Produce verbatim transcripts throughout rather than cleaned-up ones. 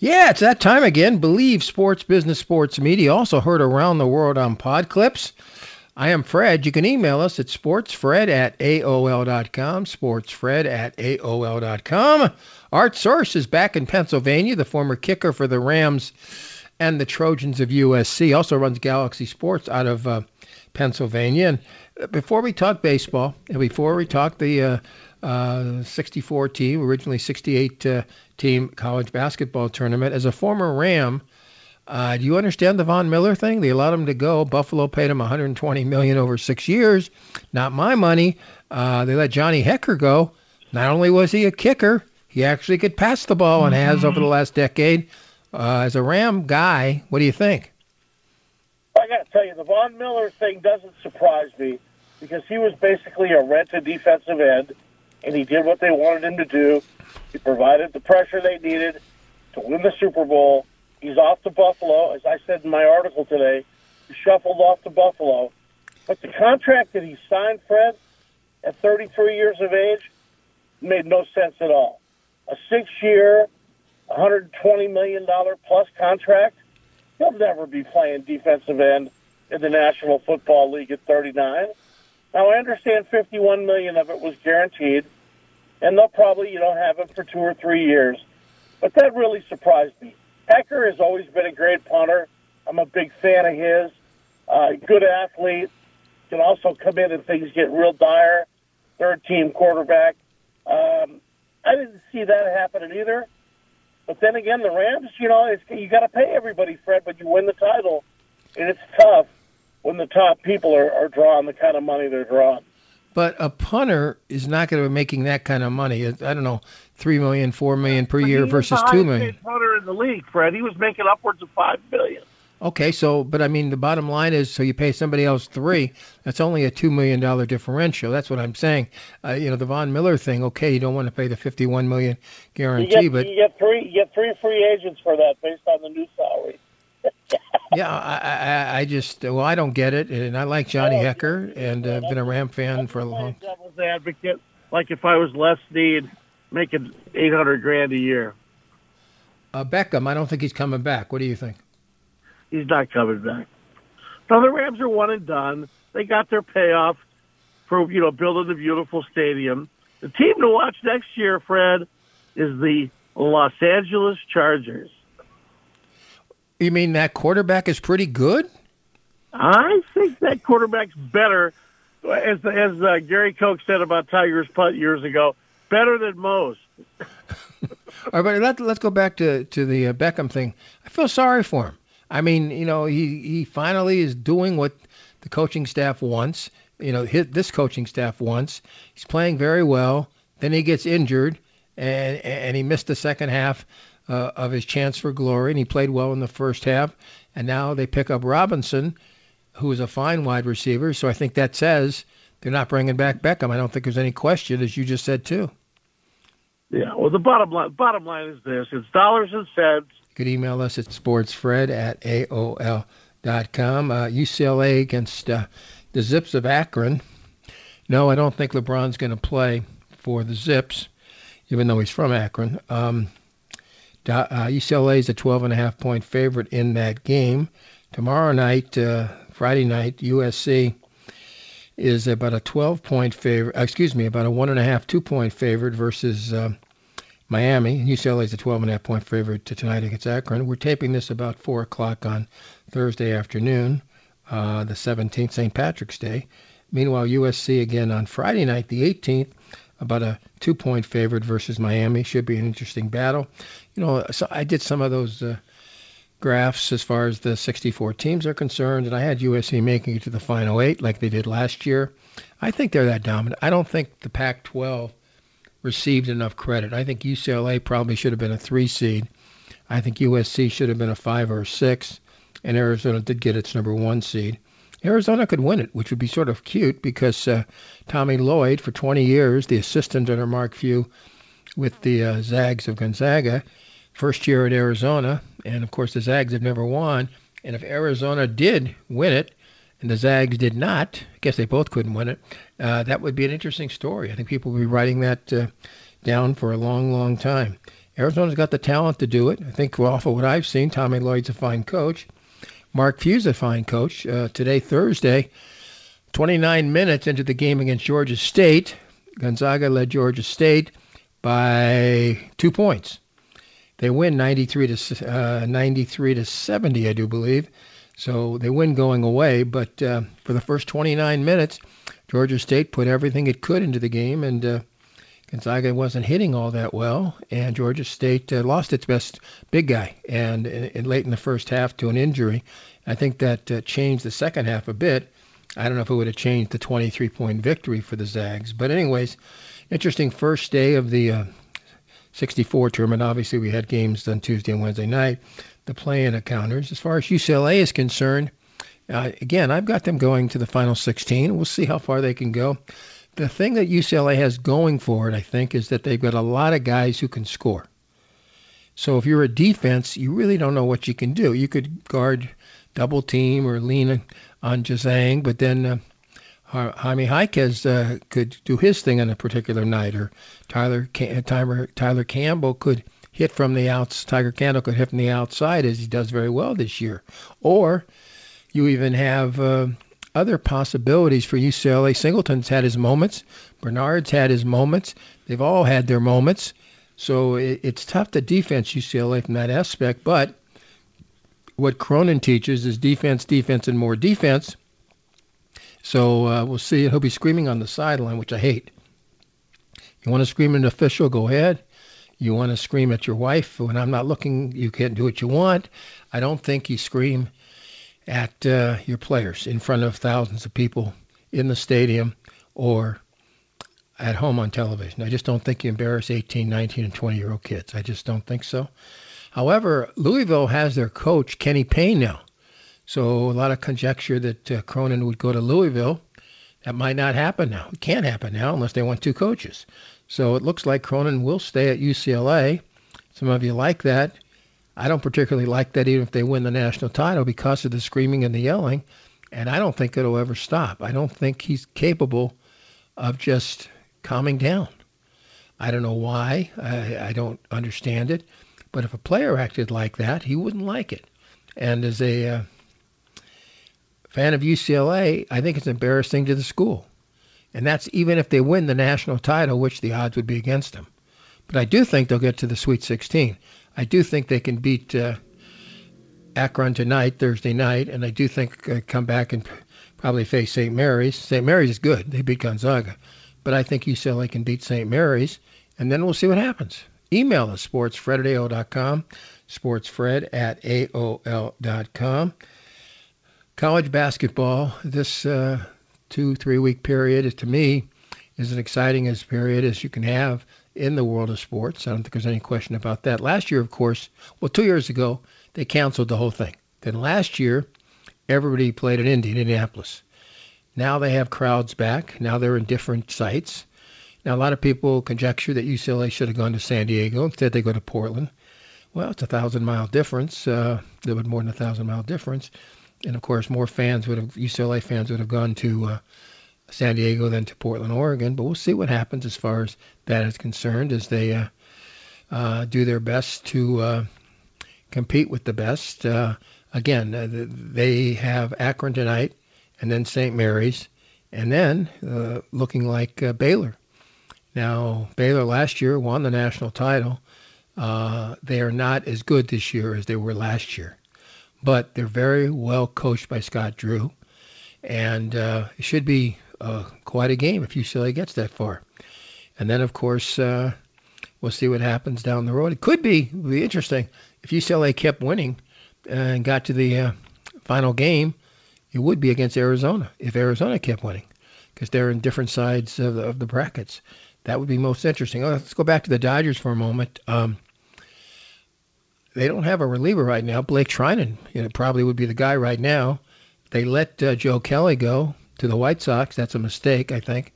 Yeah, it's that time again. Believe Sports Business Sports Media, also heard around the world on pod clips. I am Fred. You can email us at sportsfred at A O L dot com, sportsfred at A O L dot com. Art Source is back in Pennsylvania, the former kicker for the Rams and the Trojans of U S C. Also runs Galaxy Sports out of uh, Pennsylvania. And before we talk baseball, and before we talk the uh, uh, sixty-four team, originally sixty-eight uh, team college basketball tournament, as a former Ram, Uh, do you understand the Von Miller thing? They allowed him to go. Buffalo paid him one hundred twenty million dollars over six years. Not my money. Uh, they let Johnny Hekker go. Not only was he a kicker, he actually could pass the ball and has over the last decade. Uh, as a Ram guy, what do you think? I got to tell you, the Von Miller thing doesn't surprise me because he was basically a rented defensive end, and he did what they wanted him to do. He provided the pressure they needed to win the Super Bowl. He's off to Buffalo, as I said in my article today. He shuffled off to Buffalo. But the contract that he signed, Fred, at thirty-three years of age, made no sense at all. A six-year, one hundred twenty million dollars plus contract, he'll never be playing defensive end in the National Football League at thirty-nine. Now, I understand fifty-one million dollars of it was guaranteed, and they'll probably, you know, have him for two or three years. But that really surprised me. Hekker has always been a great punter. I'm a big fan of his. Uh, good athlete. Can also come in and things get real dire. Third-team quarterback. Um, I didn't see that happening either. But then again, the Rams, you know, it's, you got to pay everybody, Fred, when you win the title. And it's tough when the top people are, are drawing the kind of money they're drawing. But a punter is not going to be making that kind of money. I don't know, three million dollars, four million dollars per year versus two million dollars. He was the highest paid punter in the league, Fred. He was making upwards of five million dollars. Okay, so, but I mean, the bottom line is, so you pay somebody else three, that's only a two million dollars differential. That's what I'm saying. Uh, you know, the Von Miller thing, okay, you don't want to pay the fifty-one million dollars guarantee. You get, but you get, three, you get three free agents for that based on the new salary. Yeah, I, I, I just, well, I don't get it, and I like Johnny Hekker, and I've uh, been a Ram fan for a long time. Devil's advocate, like if I was Les Snead, making eight hundred grand a year. Uh, Beckham, I don't think he's coming back. What do you think? He's not coming back. No, the Rams are one and done. They got their payoff for, you know, building the beautiful stadium. The team to watch next year, Fred, is the Los Angeles Chargers. You mean that quarterback is pretty good? I think that quarterback's better, as as uh, Gary Koch said about Tiger's putt years ago, better than most. All right, but let, let's go back to, to the uh, Beckham thing. I feel sorry for him. I mean, you know, he, he finally is doing what the coaching staff wants, you know, his, this coaching staff wants. He's playing very well. Then he gets injured, and and he missed the second half Uh, of his chance for glory, and he played well in the first half, and now they pick up Robinson, who is a fine wide receiver, so I think that says they're not bringing back Beckham. I don't think there's any question, as you just said, too. Yeah, well, the bottom line, bottom line is this. It's dollars and cents. You could email us at sportsfred at A O L dot com. Uh, U C L A against uh, the Zips of Akron. No, I don't think LeBron's going to play for the Zips, even though he's from Akron. Um Uh, U C L A is a twelve and a half point favorite in that game. Tomorrow night, uh, Friday night, U S C is about a twelve point favorite. Excuse me, about a one and a half, two point favorite versus uh, Miami. U C L A is a twelve and a half point favorite to tonight against Akron. We're taping this about four o'clock on Thursday afternoon, uh, the seventeenth, Saint Patrick's Day. Meanwhile, U S C again on Friday night, the eighteenth. About a two-point favorite versus Miami. Should be an interesting battle. You know, so I did some of those uh, graphs as far as the sixty-four teams are concerned, and I had U S C making it to the final eight like they did last year. I think they're that dominant. I don't think the Pac twelve received enough credit. I think U C L A probably should have been a three seed. I think U S C should have been a five or a six, and Arizona did get its number one seed. Arizona could win it, which would be sort of cute because uh, Tommy Lloyd, for twenty years, the assistant under Mark Few with the uh, Zags of Gonzaga, first year at Arizona, and of course the Zags have never won. And if Arizona did win it and the Zags did not, I guess they both couldn't win it, uh, that would be an interesting story. I think people will be writing that uh, down for a long, long time. Arizona's got the talent to do it. I think off of what I've seen, Tommy Lloyd's a fine coach. Mark Few's a fine coach. Uh, today, Thursday, twenty-nine minutes into the game against Georgia State, Gonzaga led Georgia State by two points. They win ninety-three to seventy, I do believe. So they win going away. But uh, for the first twenty-nine minutes, Georgia State put everything it could into the game, and uh, Gonzaga wasn't hitting all that well. And Georgia State uh, lost its best big guy, and, and late in the first half to an injury. I think that uh, changed the second half a bit. I don't know if it would have changed the twenty-three point victory for the Zags. But anyways, interesting first day of the uh, sixty-four tournament. Obviously, we had games on Tuesday and Wednesday night, the play-in encounters. As far as U C L A is concerned, uh, again, I've got them going to the Final sixteen. We'll see how far they can go. The thing that U C L A has going for it, I think, is that they've got a lot of guys who can score. So if you're a defense, you really don't know what you can do. You could guard double team or lean on Jazang, but then uh, Jaime Jaquez uh, could do his thing on a particular night, or Tyler Tyler Tyler Campbell could hit from the outs. Tiger Campbell could hit from the outside, as he does very well this year. Or you even have uh, other possibilities for U C L A. Singleton's had his moments. Bernard's had his moments. They've all had their moments. So it, it's tough to defense U C L A from that aspect, but what Cronin teaches is defense, defense, and more defense. So uh, we'll see. He'll be screaming on the sideline, which I hate. You want to scream at an official, go ahead. You want to scream at your wife when I'm not looking, you can't do what you want. I don't think you scream at uh, your players in front of thousands of people in the stadium or at home on television. I just don't think you embarrass eighteen, nineteen, and twenty-year-old kids. I just don't think so. However, Louisville has their coach, Kenny Payne, now. So a lot of conjecture that uh, Cronin would go to Louisville. That might not happen now. It can't happen now unless they want two coaches. So it looks like Cronin will stay at U C L A. Some of you like that. I don't particularly like that, even if they win the national title, because of the screaming and the yelling. And I don't think it'll ever stop. I don't think he's capable of just calming down. I don't know why. I, I don't understand it. But if a player acted like that, he wouldn't like it. And as a uh, fan of U C L A, I think it's embarrassing to the school. And that's even if they win the national title, which the odds would be against them. But I do think they'll get to the Sweet sixteen. I do think they can beat uh, Akron tonight, Thursday night, and I do think uh, come back and probably face Saint Mary's. Saint Mary's is good. They beat Gonzaga. But I think U C L A can beat Saint Mary's, and then we'll see what happens. Email us, sportsfred at A O L dot com, sportsfred at A O L dot com. College basketball, this uh, two, three-week period, is, to me, is as exciting as period as you can have in the world of sports. I don't think there's any question about that. Last year, of course, well, two years ago, they canceled the whole thing. Then last year, everybody played in Indy, in Indianapolis. Now they have crowds back. Now they're in different sites. Now, a lot of people conjecture that U C L A should have gone to San Diego. Instead, they go to Portland. Well, it's a one thousand mile difference. Uh, there was more than a one thousand mile difference. And, of course, more fans would have, U C L A fans would have gone to uh, San Diego than to Portland, Oregon. But we'll see what happens as far as that is concerned as they uh, uh, do their best to uh, compete with the best. Uh, again, uh, they have Akron tonight and then Saint Mary's and then uh, looking like uh, Baylor. Now, Baylor last year won the national title. Uh, they are not as good this year as they were last year. But they're very well coached by Scott Drew. And uh, it should be uh, quite a game if U C L A gets that far. And then, of course, uh, we'll see what happens down the road. It could be, it'll be interesting. If U C L A kept winning and got to the uh, final game, it would be against Arizona if Arizona kept winning, because they're in different sides of the, of the brackets. That would be most interesting. Oh, let's go back to the Dodgers for a moment. Um, they don't have a reliever right now. Blake Trinan, you know, probably would be the guy right now. They let uh, Joe Kelly go to the White Sox. That's a mistake, I think.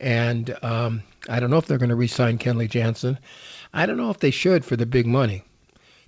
And um, I don't know if they're going to re-sign Kenley Jansen. I don't know if they should for the big money,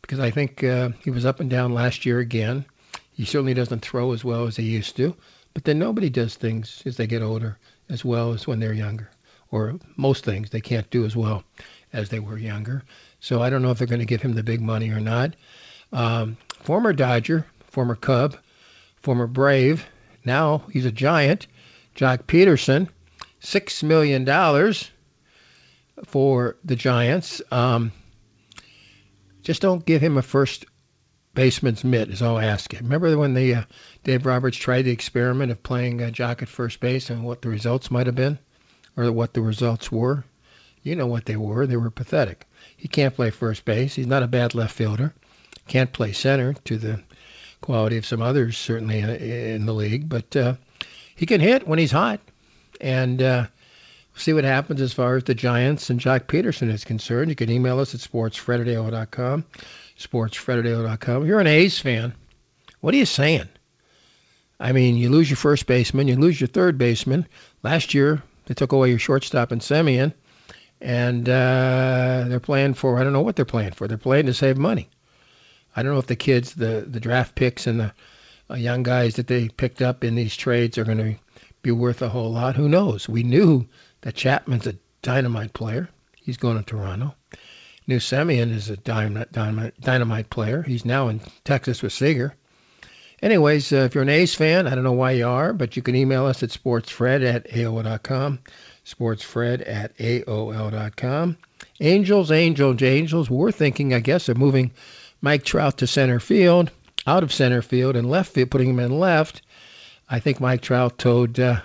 because I think uh, he was up and down last year again. He certainly doesn't throw as well as he used to. But then nobody does things as they get older as well as when they're younger. or most things they can't do as well as they were younger. So I don't know if they're going to give him the big money or not. Um, former Dodger, former Cub, former Brave. Now he's a Giant. Jack Peterson, six million dollars for the Giants. Um, just don't give him a first baseman's mitt is all I ask you. Remember when the uh, Dave Roberts tried the experiment of playing uh, Jock at first base and what the results might have been, or what the results were? You know what they were. They were pathetic. He can't play first base. He's not a bad left fielder. Can't play center to the quality of some others, certainly in the league. But uh, he can hit when he's hot. And uh, we'll see what happens as far as the Giants and Jack Peterson is concerned. You can email us at sports fred at a o dot com. sports fred at a o dot com. If you're an A's fan, what are you saying? I mean, you lose your first baseman. You lose your third baseman. Last year, they took away your shortstop and Semien. And uh, they're playing for, I don't know what they're playing for. They're playing to save money. I don't know if the kids, the, the draft picks and the uh, young guys that they picked up in these trades are going to be worth a whole lot. Who knows? We knew that Chapman's a dynamite player. He's going to Toronto. New Semien is a dynamite, dynamite, dynamite player. He's now in Texas with Seager. Anyways, uh, if you're an A's fan, I don't know why you are, but you can email us at sports fred at a o dot com. sports fred at a o l dot com. Angels, Angels, Angels. We're thinking, I guess, of moving Mike Trout to center field, out of center field, and left field, putting him in left. I think Mike Trout told uh,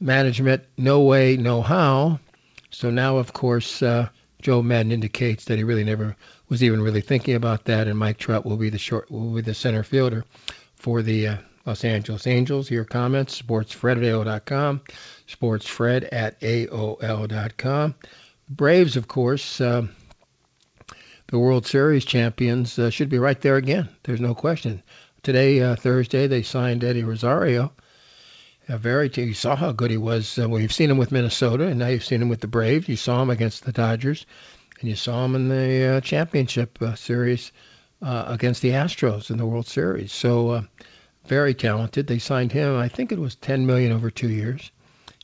management, no way, no how. So now, of course, uh, Joe Madden indicates that he really never was even really thinking about that, and Mike Trout will be the short, will be the center fielder for the uh, Los Angeles Angels. Your comments, sports fred at a o dot com. sports fred at a o l dot com. Braves, of course, uh, the World Series champions uh, should be right there again. There's no question. Today, uh, Thursday, they signed Eddie Rosario. A very t- you saw how good he was. Uh, well, you've seen him with Minnesota, and now you've seen him with the Braves. You saw him against the Dodgers, and you saw him in the uh, championship uh, series uh, against the Astros in the World Series. So uh, very talented. They signed him. I think it was ten million dollars over two years.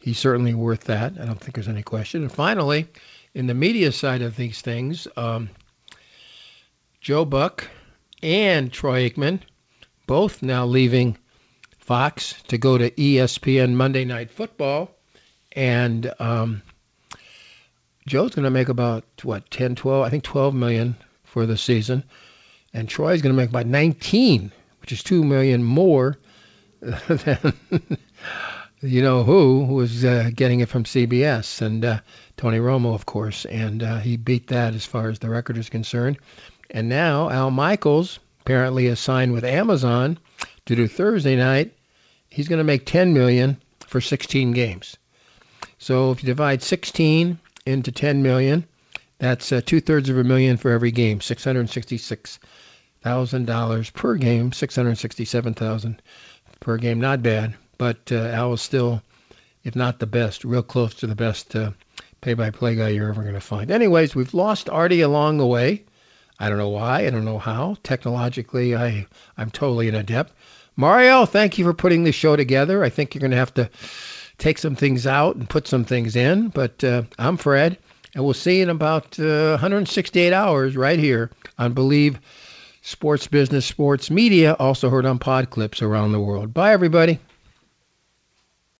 He's certainly worth that. I don't think there's any question. And finally, in the media side of these things, um, Joe Buck and Troy Aikman, both now leaving Fox to go to E S P N Monday Night Football. And um, Joe's going to make about, what, ten, twelve, I think twelve million dollars for the season. And Troy's going to make about nineteen, which is two million dollars more than... you know who was uh, getting it from C B S, and uh, Tony Romo, of course, and uh, he beat that as far as the record is concerned. And now Al Michaels apparently is signed with Amazon to do Thursday night. He's going to make ten million dollars for sixteen games. So if you divide sixteen into ten million dollars, that's uh, two-thirds of a million for every game, six hundred sixty-six thousand dollars per game, six hundred sixty-seven thousand dollars per game. Not bad. But uh, Al is still, if not the best, real close to the best uh, pay-by-play guy you're ever going to find. Anyways, we've lost Artie along the way. I don't know why. I don't know how. Technologically, I, I'm totally an adept. Mario, thank you for putting this show together. I think you're going to have to take some things out and put some things in. But uh, I'm Fred, and we'll see you in about uh, one hundred sixty-eight hours right here on Believe Sports Business Sports Media, also heard on pod clips around the world. Bye, everybody.